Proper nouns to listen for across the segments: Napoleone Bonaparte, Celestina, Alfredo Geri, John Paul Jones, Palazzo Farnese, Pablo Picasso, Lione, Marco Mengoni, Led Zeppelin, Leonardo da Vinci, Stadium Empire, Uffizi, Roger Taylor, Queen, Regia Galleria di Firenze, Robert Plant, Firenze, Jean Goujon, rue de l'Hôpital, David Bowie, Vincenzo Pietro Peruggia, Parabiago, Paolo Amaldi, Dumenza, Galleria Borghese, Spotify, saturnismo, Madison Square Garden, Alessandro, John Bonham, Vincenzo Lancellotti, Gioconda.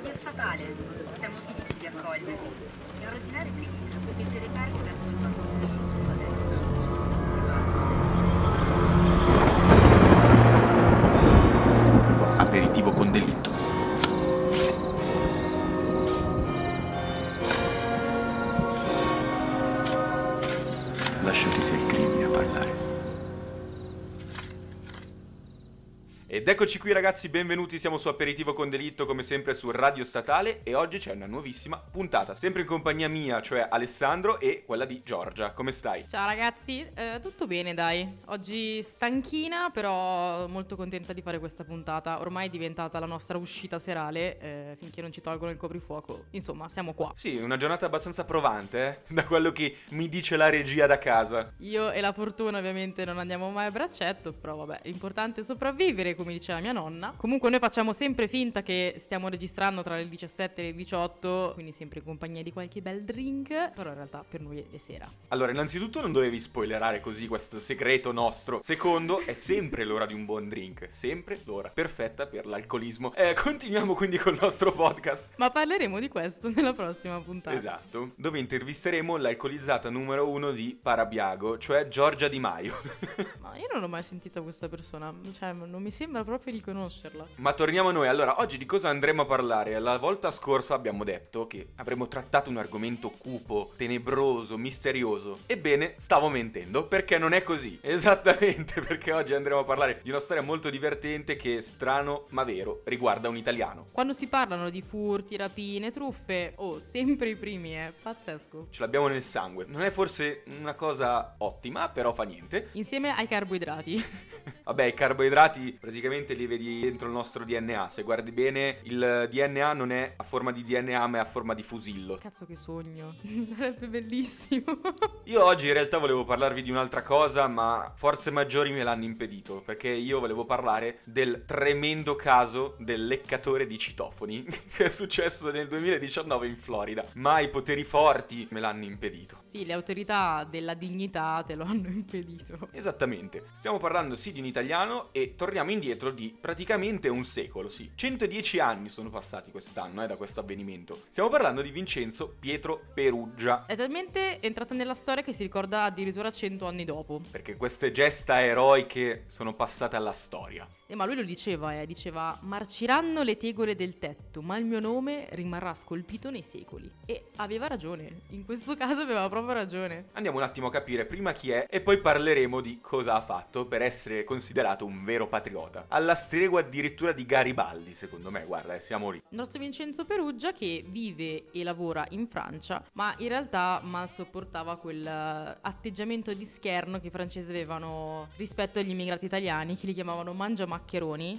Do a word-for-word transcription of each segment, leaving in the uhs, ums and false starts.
Radio Statale, siamo felici di accogliervi. È originario qui, tutte le cariche da tutto il Aperitivo con delitto. Lascia che sia il crimine a parlare. Ed eccoci qui ragazzi, benvenuti, siamo su Aperitivo con Delitto come sempre su Radio Statale e oggi c'è una nuovissima puntata, sempre in compagnia mia, cioè Alessandro, e quella di Giorgia. Come stai? Ciao ragazzi, eh, tutto bene dai, oggi stanchina però molto contenta di fare questa puntata, ormai è diventata la nostra uscita serale, eh, finché non ci tolgono il coprifuoco, insomma siamo qua. Sì, una giornata abbastanza provante, eh? Da quello che mi dice la regia da casa. Io e la fortuna ovviamente non andiamo mai a braccetto, però vabbè, l'importante è sopravvivere, come diceva mia nonna. Comunque noi facciamo sempre finta che stiamo registrando tra le diciassette e le diciotto, quindi sempre in compagnia di qualche bel drink, però in realtà per noi è sera. Allora, innanzitutto non dovevi spoilerare così questo segreto nostro. Secondo, è sempre l'ora di un buon drink, sempre l'ora perfetta per l'alcolismo. Eh, continuiamo quindi col nostro podcast. Ma parleremo di questo nella prossima puntata. Esatto, dove intervisteremo l'alcolizzata numero uno di Parabiago, cioè Giorgia Di Maio. Ma io non ho mai sentito questa persona, cioè non mi sembra sembra proprio di conoscerla. Ma torniamo a noi. Allora, oggi di cosa andremo a parlare? La volta scorsa abbiamo detto che avremmo trattato un argomento cupo, tenebroso, misterioso. Ebbene, stavo mentendo, perché non è così. Esattamente, perché oggi andremo a parlare di una storia molto divertente che, strano ma vero, riguarda un italiano. Quando si parlano di furti, rapine, truffe, oh, sempre i primi, eh, pazzesco. Ce l'abbiamo nel sangue. Non è forse una cosa ottima, però fa niente. Insieme ai carboidrati. Vabbè, i carboidrati praticamente li vedi dentro il nostro D N A. Se guardi bene, il D N A non è a forma di D N A, ma è a forma di fusillo. Cazzo che sogno, sarebbe bellissimo. Io oggi in realtà volevo parlarvi di un'altra cosa, ma forze maggiori me l'hanno impedito, perché io volevo parlare del tremendo caso del leccatore di citofoni che è successo nel duemiladiciannove in Florida, ma i poteri forti me l'hanno impedito. Sì, le autorità della dignità te lo hanno impedito. Esattamente, stiamo parlando sì di un italiano e torniamo indietro di praticamente un secolo, sì. centodieci anni sono passati quest'anno, eh, da questo avvenimento. Stiamo parlando di Vincenzo Pietro Peruggia. È talmente entrata nella storia che si ricorda addirittura cento anni dopo. Perché queste gesta eroiche sono passate alla storia. Eh, ma lui lo diceva, eh, diceva marciranno le tegole del tetto, ma il mio nome rimarrà scolpito nei secoli. E aveva ragione, in questo caso aveva proprio ragione. Andiamo un attimo a capire prima chi è e poi parleremo di cosa ha fatto per essere considerato un vero patriota. Alla stregua addirittura di Garibaldi, secondo me, guarda, eh, siamo lì. Il nostro Vincenzo Peruggia che vive e lavora in Francia, ma in realtà mal sopportava quel atteggiamento di scherno che i francesi avevano rispetto agli immigrati italiani, che li chiamavano mangiamaccheroni,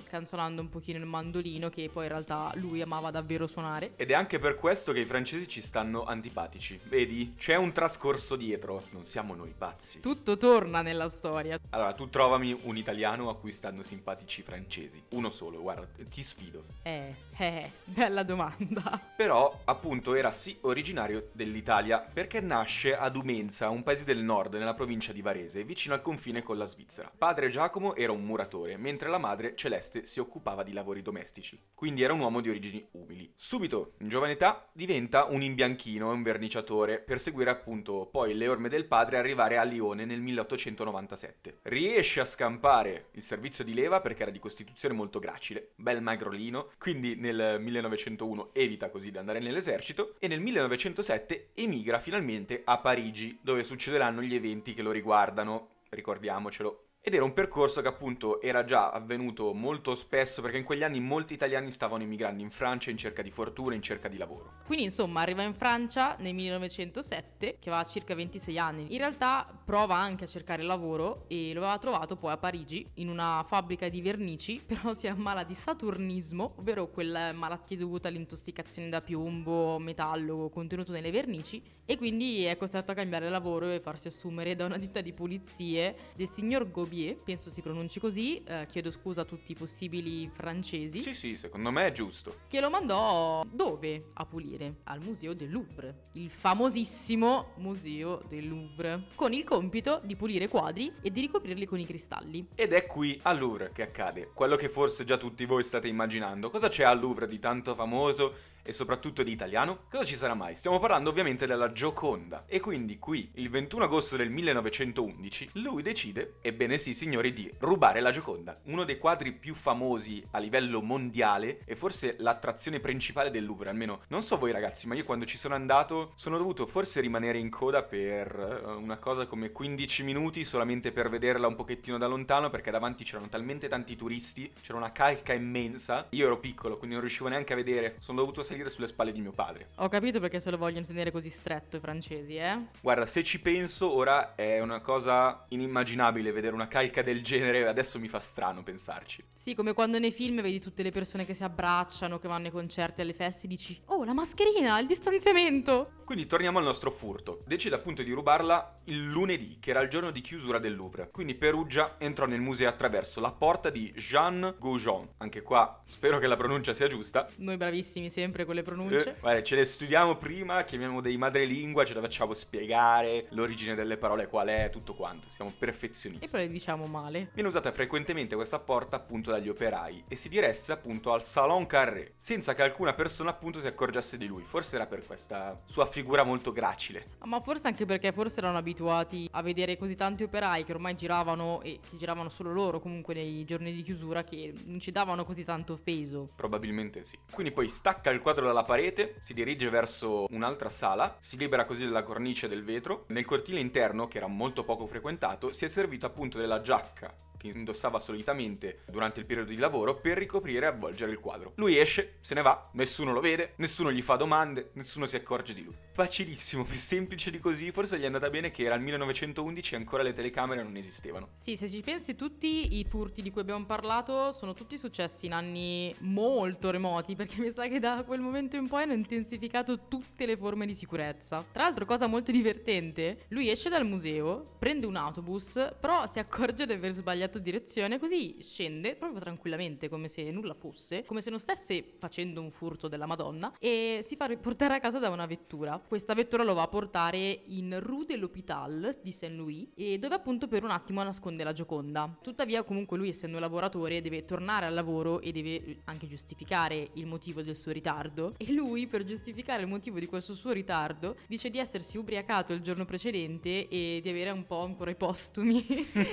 canzonando un pochino il mandolino, che poi in realtà lui amava davvero suonare. Ed è anche per questo che i francesi ci stanno antipatici. Vedi, c'è un trascorso dietro, non siamo noi pazzi. Tutto torna nella storia. Allora, tu trovami un italiano a cui stanno simpatici i francesi. Uno solo, guarda, ti sfido. Eh, eh, bella domanda. Però, appunto, era sì originario dell'Italia, perché nasce a Dumenza, un paese del nord, nella provincia di Varese, vicino al confine con la Svizzera. Padre Giacomo era un muratore, mentre la madre Madre, Celeste, si occupava di lavori domestici, quindi era un uomo di origini umili. Subito, in giovane età, diventa un imbianchino e un verniciatore per seguire appunto poi le orme del padre e arrivare a Lione nel milleottocentonovantasette. Riesce a scampare il servizio di leva perché era di costituzione molto gracile, bel magrolino, quindi nel millenovecentouno evita così di andare nell'esercito e nel millenovecentosette emigra finalmente a Parigi, dove succederanno gli eventi che lo riguardano, ricordiamocelo. Ed era un percorso che appunto era già avvenuto molto spesso, perché in quegli anni molti italiani stavano emigrando in Francia in cerca di fortuna, in cerca di lavoro. Quindi insomma arriva in Francia nel millenovecentosette, che aveva circa ventisei anni. In realtà prova anche a cercare lavoro e lo aveva trovato poi a Parigi in una fabbrica di vernici, però si ammala di saturnismo, ovvero quella malattia dovuta all'intossicazione da piombo, metallo contenuto nelle vernici, e quindi è costretto a cambiare lavoro e farsi assumere da una ditta di pulizie del signor Goujon, Aubier, penso si pronunci così, eh, chiedo scusa a tutti i possibili francesi. Sì, sì, secondo me è giusto. Che lo mandò dove a pulire? Al Museo del Louvre, il famosissimo Museo del Louvre, con il compito di pulire quadri e di ricoprirli con i cristalli. Ed è qui al Louvre che accade quello che forse già tutti voi state immaginando. Cosa c'è al Louvre di tanto famoso e soprattutto di italiano? Cosa ci sarà mai? Stiamo parlando ovviamente della Gioconda. E quindi qui, il ventuno agosto del millenovecentoundici, lui decide, ebbene sì signori, di rubare la Gioconda, uno dei quadri più famosi a livello mondiale e forse l'attrazione principale del Louvre. Almeno, non so voi ragazzi, ma io quando ci sono andato sono dovuto forse rimanere in coda per una cosa come quindici minuti solamente per vederla un pochettino da lontano, perché davanti c'erano talmente tanti turisti, c'era una calca immensa. Io ero piccolo, quindi non riuscivo neanche a vedere, sono dovuto salire sulle spalle di mio padre. Ho capito perché se lo vogliono tenere così stretto i francesi, eh? Guarda, se ci penso ora è una cosa inimmaginabile vedere una calca del genere, adesso mi fa strano pensarci. Sì, come quando nei film vedi tutte le persone che si abbracciano, che vanno ai concerti, alle feste, dici "Oh, la mascherina, il distanziamento". Quindi torniamo al nostro furto. Decide appunto di rubarla il lunedì, che era il giorno di chiusura del Louvre. Quindi Peruggia entrò nel museo attraverso la porta di Jean Goujon. Anche qua spero che la pronuncia sia giusta. Noi bravissimi sempre con le pronunce. Eh, guarda, ce le studiamo prima, chiamiamo dei madrelingua, ce la facciamo spiegare, l'origine delle parole qual è, tutto quanto. Siamo perfezionisti. E poi le diciamo male. Viene usata frequentemente questa porta appunto dagli operai e si diresse appunto al salon carré, senza che alcuna persona appunto si accorgesse di lui. Forse era per questa sua figura figura molto gracile. Ma forse anche perché forse erano abituati a vedere così tanti operai che ormai giravano e che giravano solo loro comunque nei giorni di chiusura, che non ci davano così tanto peso. Probabilmente sì. Quindi poi stacca il quadro dalla parete, si dirige verso un'altra sala, si libera così della cornice del vetro. Nel cortile interno, che era molto poco frequentato, si è servito appunto della giacca che indossava solitamente durante il periodo di lavoro per ricoprire e avvolgere il quadro. Lui esce, se ne va, nessuno lo vede, nessuno gli fa domande, nessuno si accorge di lui. Facilissimo, più semplice di così. Forse gli è andata bene che era il millenovecentoundici e ancora le telecamere non esistevano. Sì, se ci pensi, tutti i furti di cui abbiamo parlato sono tutti successi in anni molto remoti, perché mi sa che da quel momento in poi hanno intensificato tutte le forme di sicurezza. Tra l'altro, cosa molto divertente, lui esce dal museo, prende un autobus, però si accorge di aver sbagliato direzione, così scende proprio tranquillamente come se nulla fosse, come se non stesse facendo un furto della Madonna, e si fa riportare a casa da una vettura. Questa vettura lo va a portare in rue de l'Hôpital di Saint-Louis, e dove appunto per un attimo nasconde la Gioconda. Tuttavia comunque lui, essendo un lavoratore, deve tornare al lavoro e deve anche giustificare il motivo del suo ritardo, e lui per giustificare il motivo di questo suo ritardo dice di essersi ubriacato il giorno precedente e di avere un po' ancora i postumi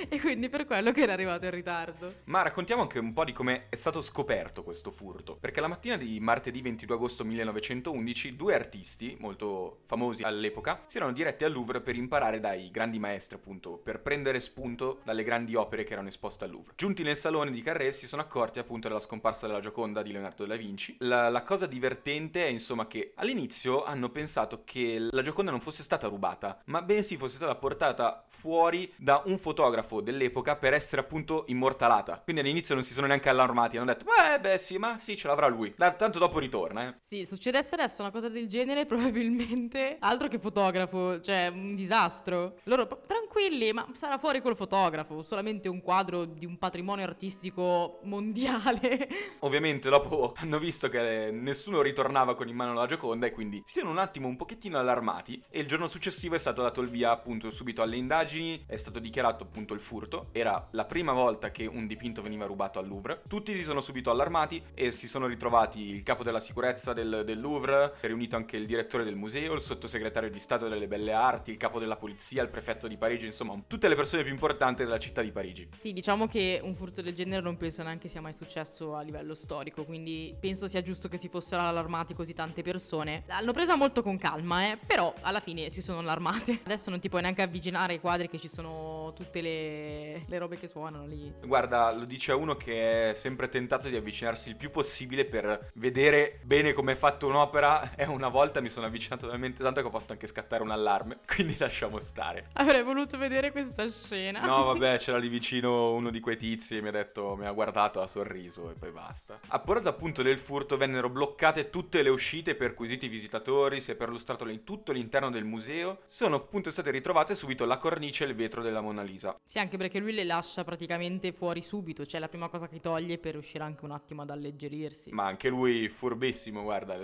e quindi per quello che era arrivato in ritardo. Ma raccontiamo anche un po' di come è stato scoperto questo furto, perché la mattina di martedì ventidue agosto millenovecentoundici due artisti molto famosi all'epoca si erano diretti al Louvre per imparare dai grandi maestri, appunto per prendere spunto dalle grandi opere che erano esposte al Louvre. Giunti nel salone di Carré si sono accorti appunto della scomparsa della Gioconda di Leonardo da Vinci. La, la cosa divertente è insomma che all'inizio hanno pensato che la Gioconda non fosse stata rubata, ma bensì fosse stata portata fuori da un fotografo dell'epoca per essere appunto immortalata. Quindi all'inizio non si sono neanche allarmati, hanno detto beh beh sì, ma sì, ce l'avrà lui, tanto dopo ritorna. eh. Sì, succedesse adesso una cosa del genere probabilmente altro che fotografo, cioè un disastro. Loro tranquilli, ma sarà fuori col fotografo, solamente un quadro di un patrimonio artistico mondiale. Ovviamente dopo hanno visto che nessuno ritornava con in mano la Gioconda e quindi si sono un attimo un pochettino allarmati, e il giorno successivo è stato dato il via appunto subito alle indagini, è stato dichiarato appunto il furto, era la prima volta che un dipinto veniva rubato al Louvre. Tutti si sono subito allarmati e si sono ritrovati il capo della sicurezza del, del Louvre, è riunito anche il direttore del museo, il sottosegretario di Stato delle Belle Arti, il capo della polizia, il prefetto di Parigi, insomma tutte le persone più importanti della città di Parigi. Sì, diciamo che un furto del genere non penso neanche sia mai successo a livello storico, quindi penso sia giusto che si fossero allarmati così tante persone. L'hanno presa molto con calma, eh, però alla fine si sono allarmate. Adesso non ti puoi neanche avvicinare ai quadri che ci sono tutte le... le robe che suonano lì. Guarda, lo dice uno che è sempre tentato di avvicinarsi il più possibile per vedere bene come è fatta un'opera. E una volta mi sono avvicinato talmente tanto che ho fatto anche scattare un allarme, quindi lasciamo stare. Avrei voluto vedere questa scena. No vabbè, c'era lì vicino uno di quei tizi e mi ha detto, mi ha guardato, ha sorriso e poi basta. A proposito appunto del furto, vennero bloccate tutte le uscite, perquisiti i visitatori, si è perlustrato tutto l'interno del museo. Sono appunto state ritrovate subito la cornice e il vetro della Mona Lisa. Sì, anche perché lui le lascia praticamente fuori subito, cioè la prima cosa che toglie per riuscire anche un attimo ad alleggerirsi. Ma anche lui furbissimo, guarda,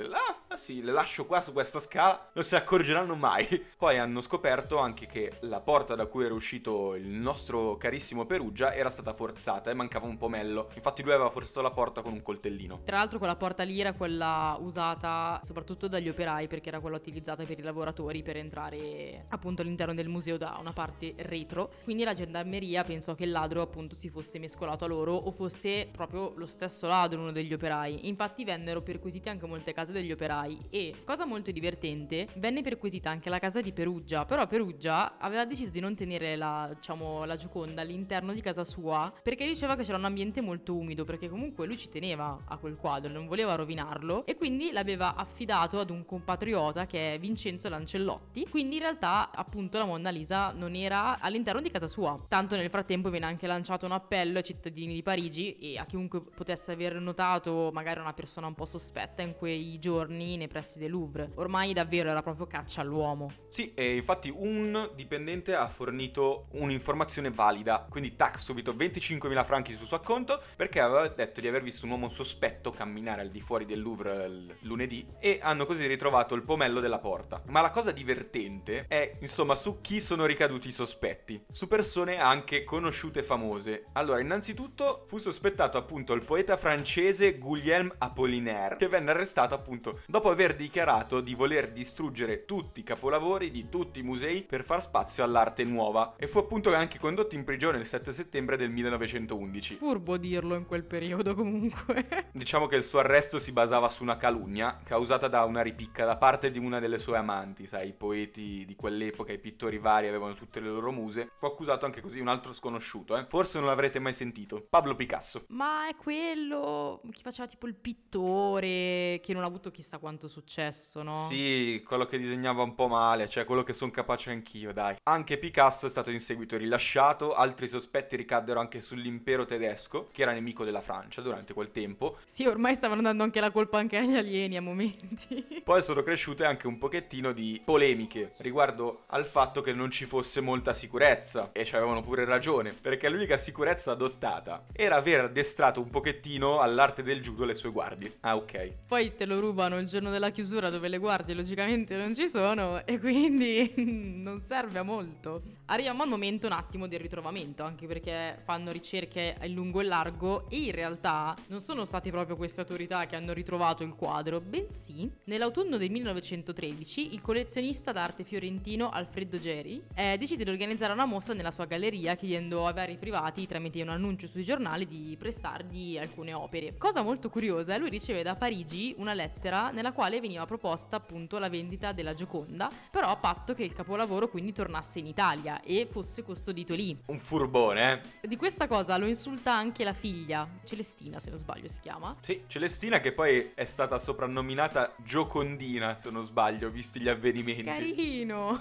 ah sì, le lascio qua su questa scala, non si accorgeranno mai. Poi hanno scoperto anche che la porta da cui era uscito il nostro carissimo Peruggia era stata forzata e mancava un pomello, infatti lui aveva forzato la porta con un coltellino. Tra l'altro quella porta lì era quella usata soprattutto dagli operai, perché era quella utilizzata per i lavoratori per entrare appunto all'interno del museo da una parte retro, quindi la gendarmeria pensò che il ladro appunto si fosse mescolato a loro o fosse proprio lo stesso ladro, uno degli operai. Infatti vennero perquisiti anche molte case degli operai e, cosa molto divertente, venne perquisita anche la casa di Peruggia, però Peruggia aveva deciso di non tenere la, diciamo, la Gioconda all'interno di casa sua perché diceva che c'era un ambiente molto umido, perché comunque lui ci teneva a quel quadro, non voleva rovinarlo, e quindi l'aveva affidato ad un compatriota che è Vincenzo Lancellotti, quindi in realtà appunto la Mona Lisa non era all'interno di casa sua. Tanto nel frattempo viene anche lanciato un appello ai cittadini di Parigi e a chiunque potesse aver notato magari una persona un po' sospetta in quei giorni nei pressi del Louvre. Ormai davvero era proprio caccia all'uomo. Sì, e infatti un dipendente ha fornito un'informazione valida, quindi tac, subito venticinquemila franchi sul suo acconto, perché aveva detto di aver visto un uomo sospetto camminare al di fuori del Louvre il lunedì, e hanno così ritrovato il pomello della porta. Ma la cosa divertente è, insomma, su chi sono ricaduti i sospetti, su persone anche conosciute e famose. Allora, innanzitutto fu sospettato appunto il poeta francese Guillaume Apollinaire, che venne arrestato appunto dopo aver dichiarato di voler distruggere tutti i capolavori di tutti i musei per far spazio all'arte nuova, e fu appunto anche condotto in prigione il sette settembre del millenovecentoundici. Furbo dirlo in quel periodo, comunque. Diciamo che il suo arresto si basava su una calunnia causata da una ripicca da parte di una delle sue amanti. Sai, i poeti di quell'epoca, i pittori vari avevano tutte le loro muse. Fu accusato anche così un altro sconosciuto, eh? Forse non l'avrete mai sentito, Pablo Picasso. Ma è quello che faceva tipo il pittore che non ha avuto chissà quanto successo, no? Sì, quello che disegnava un po' male, cioè quello che sono capace anch'io, dai. Anche Picasso è stato in seguito rilasciato. Altri sospetti ricaddero anche sull'impero tedesco, che era nemico della Francia durante quel tempo. Sì, ormai stavano dando anche la colpa anche agli alieni a momenti. Poi sono cresciute anche un pochettino di polemiche riguardo al fatto che non ci fosse molta sicurezza, e ci avevano pure ragione, perché l'unica sicurezza adottata era aver addestrato un pochettino all'arte del judo le sue guardie. Ah, ok. Poi te lo rubano il giorno della chiusura, dove le guardie logicamente non ci sono, e quindi non serve a molto. Arriviamo al momento un attimo del ritrovamento, anche perché fanno ricerche in lungo e largo, e in realtà non sono state proprio queste autorità che hanno ritrovato il quadro, bensì nell'autunno del millenovecentotredici il collezionista d'arte fiorentino Alfredo Geri eh, decise di organizzare una mostra nella sua galleria, chiedendo a vari privati tramite un annuncio sui giornali di prestargli alcune opere. Cosa molto curiosa, lui riceve da Parigi una lettera nella quale veniva proposta appunto la vendita della Gioconda, però a patto che il capolavoro quindi tornasse in Italia e fosse custodito lì. Un furbone, eh? Di questa cosa lo insulta anche la figlia, Celestina se non sbaglio si chiama. Sì, Celestina, che poi è stata soprannominata Giocondina se non sbaglio, visti gli avvenimenti. Carino!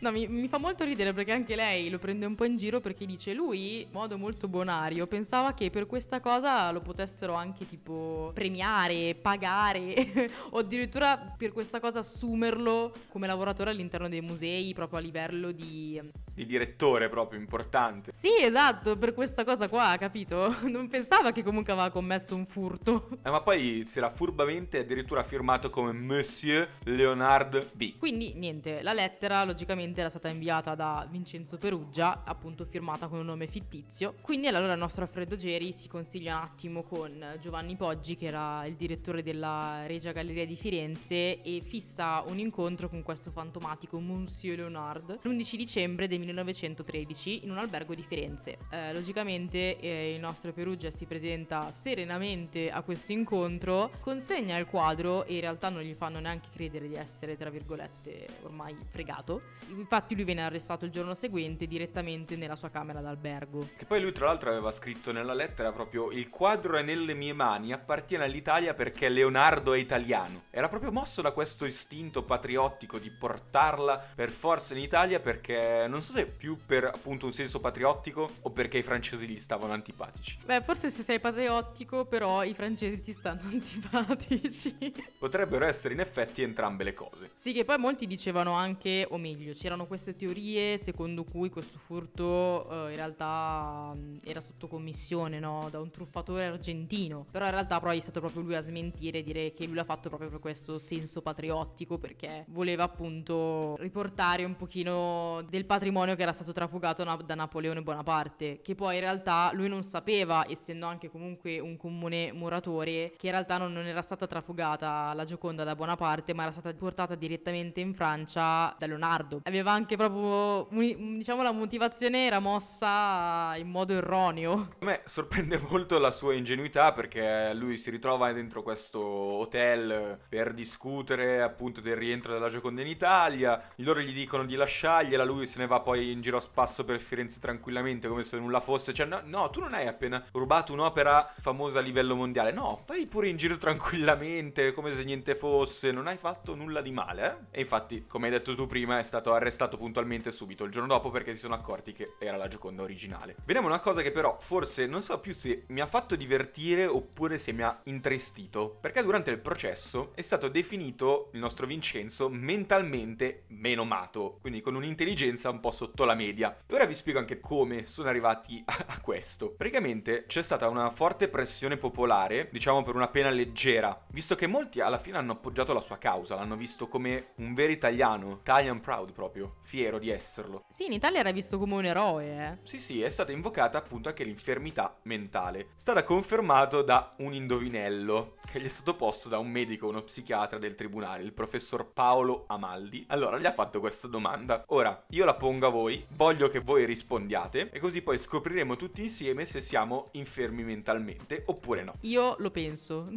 No, mi, mi fa molto ridere, perché anche lei lo prende un po' in giro, perché dice lui, in modo molto bonario, pensava che per questa cosa lo potessero anche tipo premiare, pagare o addirittura per questa cosa assumerlo come lavoratore all'interno dei musei, proprio a livello di... di direttore proprio importante. Sì, esatto, per questa cosa qua, capito? Non pensava che comunque aveva commesso un furto. Eh, ma poi si era furbamente addirittura firmato come Monsieur Leonard B. Quindi niente, la lettera logicamente era stata inviata da Vincenzo Peruggia, appunto firmata con un nome fittizio. Quindi allora il nostro Alfredo Geri si consiglia un attimo con Giovanni Poggi, che era il direttore della Regia Galleria di Firenze, e fissa un incontro con questo fantomatico Monsieur Leonard l'undici dicembre del millenovecentotredici in un albergo di Firenze. Eh, logicamente eh, il nostro Peruggia si presenta serenamente a questo incontro, consegna il quadro e in realtà non gli fanno neanche credere di essere, tra virgolette, ormai fregato. Infatti lui viene arrestato il giorno seguente direttamente nella sua camera d'albergo. Che poi lui tra l'altro aveva scritto nella lettera proprio: il quadro è nelle mie mani, appartiene all'Italia perché Leonardo è italiano. Era proprio mosso da questo istinto patriottico di portarla per forza in Italia, perché non so se più per appunto un senso patriottico o perché i francesi gli stavano antipatici. Beh, forse se sei patriottico però i francesi ti stanno antipatici. Potrebbero essere in effetti entrambe le cose. Sì, che poi molti dicevano anche, o meglio, c'erano queste teorie secondo cui questo furto eh, in realtà mh, era sotto commissione, no? Da un truffatore argentino. Però in realtà poi è stato proprio lui a smentire e dire che lui l'ha fatto proprio per questo senso patriottico, perché voleva appunto riportare un pochino del patrimonio che era stato trafugato na- da Napoleone Bonaparte, che poi in realtà lui non sapeva, essendo anche comunque un comune muratore, che in realtà non, non era stata trafugata la Gioconda da Bonaparte, ma era stata portata direttamente in Francia da Leonardo. Aveva anche proprio, diciamo, la motivazione era mossa in modo erroneo. A me sorprende molto la sua ingenuità, perché lui si ritrova dentro questo hotel per discutere appunto del rientro della Gioconda in Italia, loro gli dicono di lasciargliela, lui se ne va poi in giro a spasso per Firenze tranquillamente come se nulla fosse. Cioè no, no, tu non hai appena rubato un'opera famosa a livello mondiale, no, vai pure in giro tranquillamente come se niente fosse, non hai fatto nulla di male, eh? E infatti, come hai detto tu prima, è stato arrestato puntualmente subito il giorno dopo perché si sono accorti che era la Gioconda originale. Vediamo una cosa che però forse non so più se mi ha fatto divertire oppure se mi ha intristito, perché durante il processo è stato definito il nostro Vincenzo mentalmente meno mato, quindi con un'intelligenza un po' sotto la media. E ora vi spiego anche come sono arrivati a, a questo. Praticamente c'è stata una forte pressione popolare, diciamo per una pena leggera, visto che molti alla fine hanno appoggiato la sua causa, l'hanno visto come un vero italiano, Italian proud proprio, fiero di esserlo. Sì, in Italia era visto come un eroe, eh. Sì, sì, è stata invocata appunto anche l'infermità mentale. È stata confermato da un indovinello che gli è stato posto da un medico, uno psichiatra del tribunale, il professor Paolo Amaldi. Allora gli ha fatto questa domanda. Ora, io la pongo a voi, voglio che voi rispondiate e così poi scopriremo tutti insieme se siamo infermi mentalmente oppure no. Io lo penso.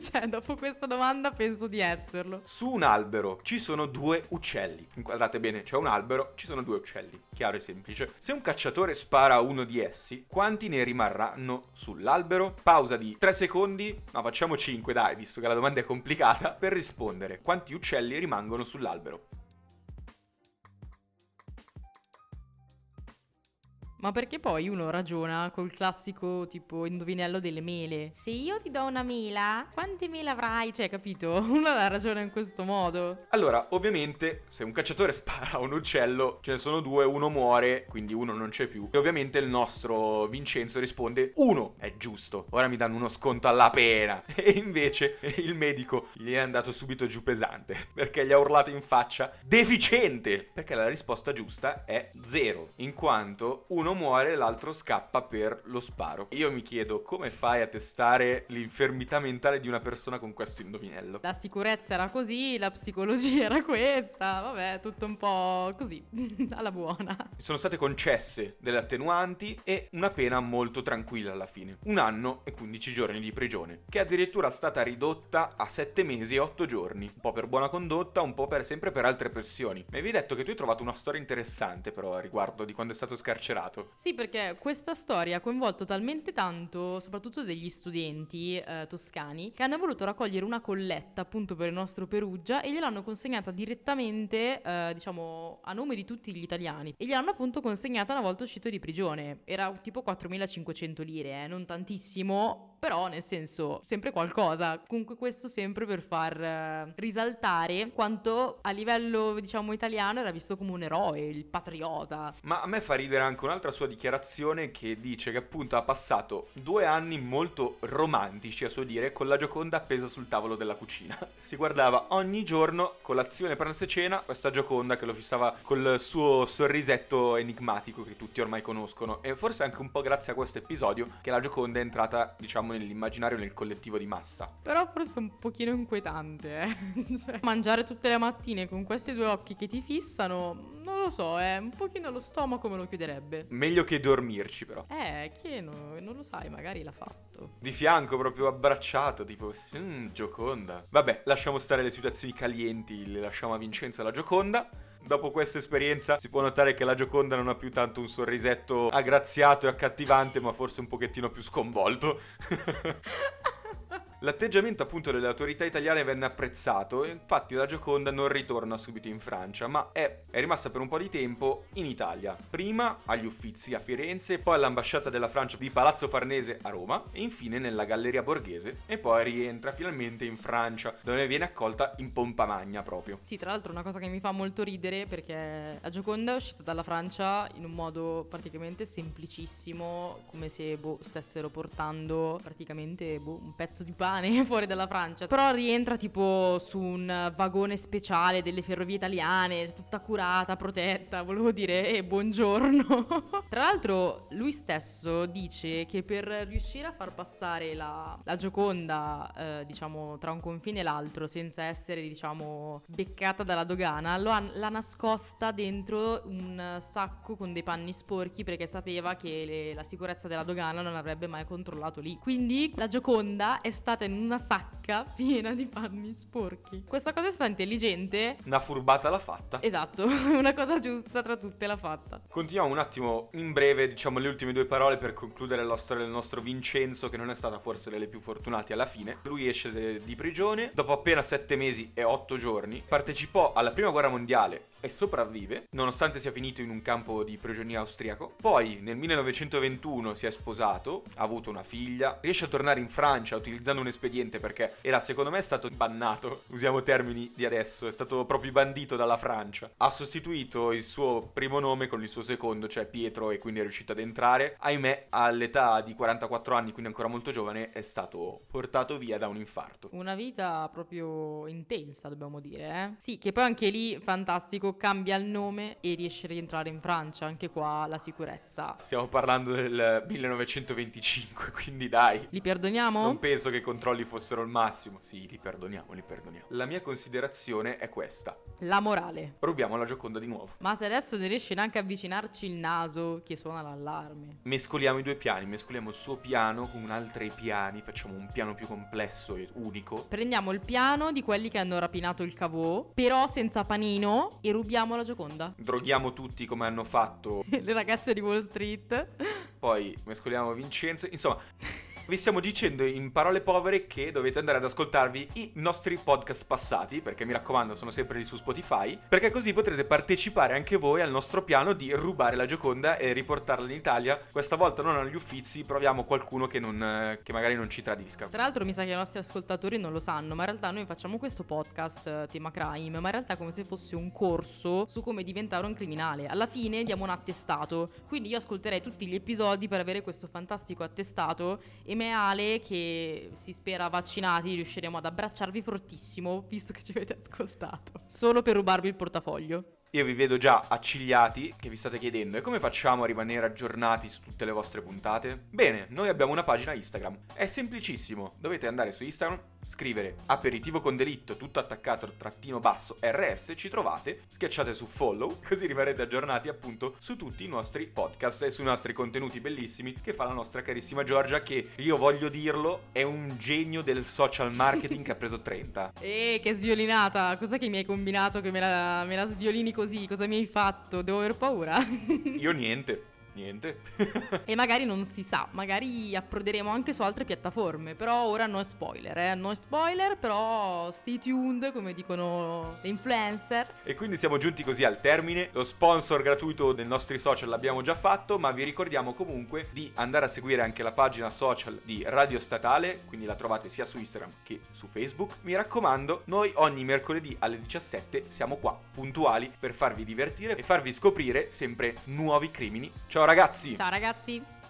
Cioè, dopo questa domanda penso di esserlo. Su un albero ci sono due uccelli. Guardate bene, c'è un albero, ci sono due uccelli. Chiaro e semplice. Se un cacciatore spara a uno di essi, quanti ne rimarranno sull'albero? Pausa di tre secondi, ma facciamo cinque, dai, visto che la domanda è complicata, per rispondere. Quanti uccelli rimangono sull'albero? Ma perché poi uno ragiona col classico tipo indovinello delle mele. Se io ti do una mela, quante mele avrai? Cioè, capito? Uno la ragiona in questo modo. Allora, ovviamente, se un cacciatore spara a un uccello, ce ne sono due, uno muore, quindi uno non c'è più. E ovviamente il nostro Vincenzo risponde, uno, è giusto, ora mi danno uno sconto alla pena. E invece il medico gli è andato subito giù pesante, perché gli ha urlato in faccia, deficiente! Perché la risposta giusta è zero, in quanto uno muore, l'altro scappa per lo sparo. Io mi chiedo, come fai a testare l'infermità mentale di una persona con questo indovinello? La sicurezza era così, la psicologia era questa, vabbè, tutto un po' così, alla buona. Sono state concesse delle attenuanti e una pena molto tranquilla alla fine. Un anno e quindici giorni di prigione, che è addirittura stata ridotta a sette mesi e otto giorni, un po' per buona condotta, un po' per sempre per altre pressioni. Mi avevi detto che tu hai trovato una storia interessante però a riguardo di quando è stato scarcerato. Sì, perché questa storia ha coinvolto talmente tanto, soprattutto degli studenti eh, toscani, che hanno voluto raccogliere una colletta appunto per il nostro Peruggia e gliel'hanno consegnata direttamente, eh, diciamo, a nome di tutti gli italiani. E gliel'hanno appunto consegnata una volta uscito di prigione. Era tipo quattromilacinquecento lire, eh, non tantissimo, però nel senso sempre qualcosa. Comunque questo sempre per far eh, risaltare quanto a livello, diciamo, italiano era visto come un eroe, il patriota. Ma a me fa ridere anche un'altra sua dichiarazione che dice che appunto ha passato due anni molto romantici, a suo dire, con la Gioconda appesa sul tavolo della cucina. Si guardava ogni giorno, colazione, pranzo e cena, questa Gioconda che lo fissava col suo sorrisetto enigmatico che tutti ormai conoscono. E forse anche un po' grazie a questo episodio che la Gioconda è entrata, diciamo, nell'immaginario, nel collettivo di massa. Però forse un pochino inquietante, eh? Cioè, mangiare tutte le mattine con questi due occhi che ti fissano, non lo so, eh, un pochino lo stomaco me lo chiuderebbe. Meglio che dormirci però. Eh, che no, non lo sai, magari l'ha fatto. Di fianco, proprio abbracciato, tipo, mm, Gioconda. Vabbè, lasciamo stare le situazioni calienti, le lasciamo a Vincenzo e alla Gioconda. Dopo questa esperienza si può notare che la Gioconda non ha più tanto un sorrisetto aggraziato e accattivante, ma forse un pochettino più sconvolto. L'atteggiamento appunto delle autorità italiane venne apprezzato, infatti la Gioconda non ritorna subito in Francia, ma è, è rimasta per un po' di tempo in Italia, prima agli Uffizi a Firenze, poi all'ambasciata della Francia di Palazzo Farnese a Roma e infine nella Galleria Borghese, e poi rientra finalmente in Francia, dove viene accolta in pompa magna proprio. Sì, tra l'altro una cosa che mi fa molto ridere, perché la Gioconda è uscita dalla Francia in un modo praticamente semplicissimo, come se boh, stessero portando praticamente boh, un pezzo di pane fuori dalla Francia, però rientra tipo su un vagone speciale delle ferrovie italiane, tutta curata, protetta, volevo dire eh, buongiorno. Tra l'altro lui stesso dice che per riuscire a far passare la, la Gioconda eh, diciamo tra un confine e l'altro senza essere diciamo beccata dalla dogana, lo ha, l'ha nascosta dentro un sacco con dei panni sporchi, perché sapeva che le, la sicurezza della dogana non avrebbe mai controllato lì, quindi la Gioconda è stata in una sacca piena di panni sporchi. Questa cosa è stata intelligente, una furbata l'ha fatta. Esatto, una cosa giusta tra tutte l'ha fatta. Continuiamo un attimo in breve, diciamo le ultime due parole per concludere la storia del nostro Vincenzo, che non è stata forse delle più fortunate alla fine. Lui esce de- di prigione dopo appena sette mesi e otto giorni, partecipò alla prima guerra mondiale e sopravvive, nonostante sia finito in un campo di prigionia austriaco. Poi nel millenovecentoventuno si è sposato, ha avuto una figlia, riesce a tornare in Francia utilizzando un espediente, perché era secondo me stato bannato, usiamo termini di adesso, è stato proprio bandito dalla Francia. Ha sostituito il suo primo nome con il suo secondo, cioè Pietro, e quindi è riuscito ad entrare. Ahimè, all'età di quarantaquattro anni, quindi ancora molto giovane, è stato portato via da un infarto. Una vita proprio intensa, dobbiamo dire, eh? Sì, che poi anche lì, fantastico, cambia il nome e riesce a rientrare in Francia. Anche qua la sicurezza. Stiamo parlando del millenovecentoventicinque, quindi dai, li perdoniamo? Non penso che i controlli fossero il massimo. Sì, li perdoniamo, li perdoniamo. La mia considerazione è questa: la morale. Rubiamo la Gioconda di nuovo. Ma se adesso non riesce neanche a avvicinarci il naso che suona l'allarme. Mescoliamo i due piani, mescoliamo il suo piano con altri piani, facciamo un piano più complesso e unico. Prendiamo il piano di quelli che hanno rapinato il Cavò, però senza panino, e rubiamo la Gioconda. Droghiamo tutti come hanno fatto le ragazze di Wall Street. Poi mescoliamo Vincenzo. Insomma, vi stiamo dicendo in parole povere che dovete andare ad ascoltarvi i nostri podcast passati, perché mi raccomando sono sempre lì su Spotify, perché così potrete partecipare anche voi al nostro piano di rubare la Gioconda e riportarla in Italia. Questa volta non agli Uffizi, proviamo qualcuno che non che magari non ci tradisca. Tra l'altro mi sa che i nostri ascoltatori non lo sanno, ma in realtà noi facciamo questo podcast tema crime, ma in realtà come se fosse un corso su come diventare un criminale. Alla fine diamo un attestato, quindi io ascolterei tutti gli episodi per avere questo fantastico attestato. E Ale, che si spera vaccinati, riusciremo ad abbracciarvi fortissimo, visto che ci avete ascoltato, solo per rubarvi il portafoglio. Io vi vedo già accigliati, che vi state chiedendo: e come facciamo a rimanere aggiornati su tutte le vostre puntate? Bene, noi abbiamo una pagina Instagram. È semplicissimo, dovete andare su Instagram, scrivere Aperitivo con Delitto, tutto attaccato, trattino basso, R S, ci trovate, schiacciate su follow, così rimarrete aggiornati appunto su tutti i nostri podcast e sui nostri contenuti bellissimi che fa la nostra carissima Giorgia, che, io voglio dirlo, è un genio del social marketing che ha preso trenta. Eh, che sviolinata! Cos'è che mi hai combinato che me la, me la sviolini con... Così, cosa mi hai fatto? Devo aver paura? Io niente. Niente. E magari non si sa, magari approderemo anche su altre piattaforme, però ora no spoiler, eh? No spoiler, però stay tuned, come dicono le influencer. E quindi siamo giunti così al termine. Lo sponsor gratuito dei nostri social l'abbiamo già fatto, ma vi ricordiamo comunque di andare a seguire anche la pagina social di Radio Statale, quindi la trovate sia su Instagram che su Facebook. Mi raccomando, noi ogni mercoledì alle diciassette siamo qua, puntuali, per farvi divertire e farvi scoprire sempre nuovi crimini. Ciao Ciao ragazzi! Ciao ragazzi!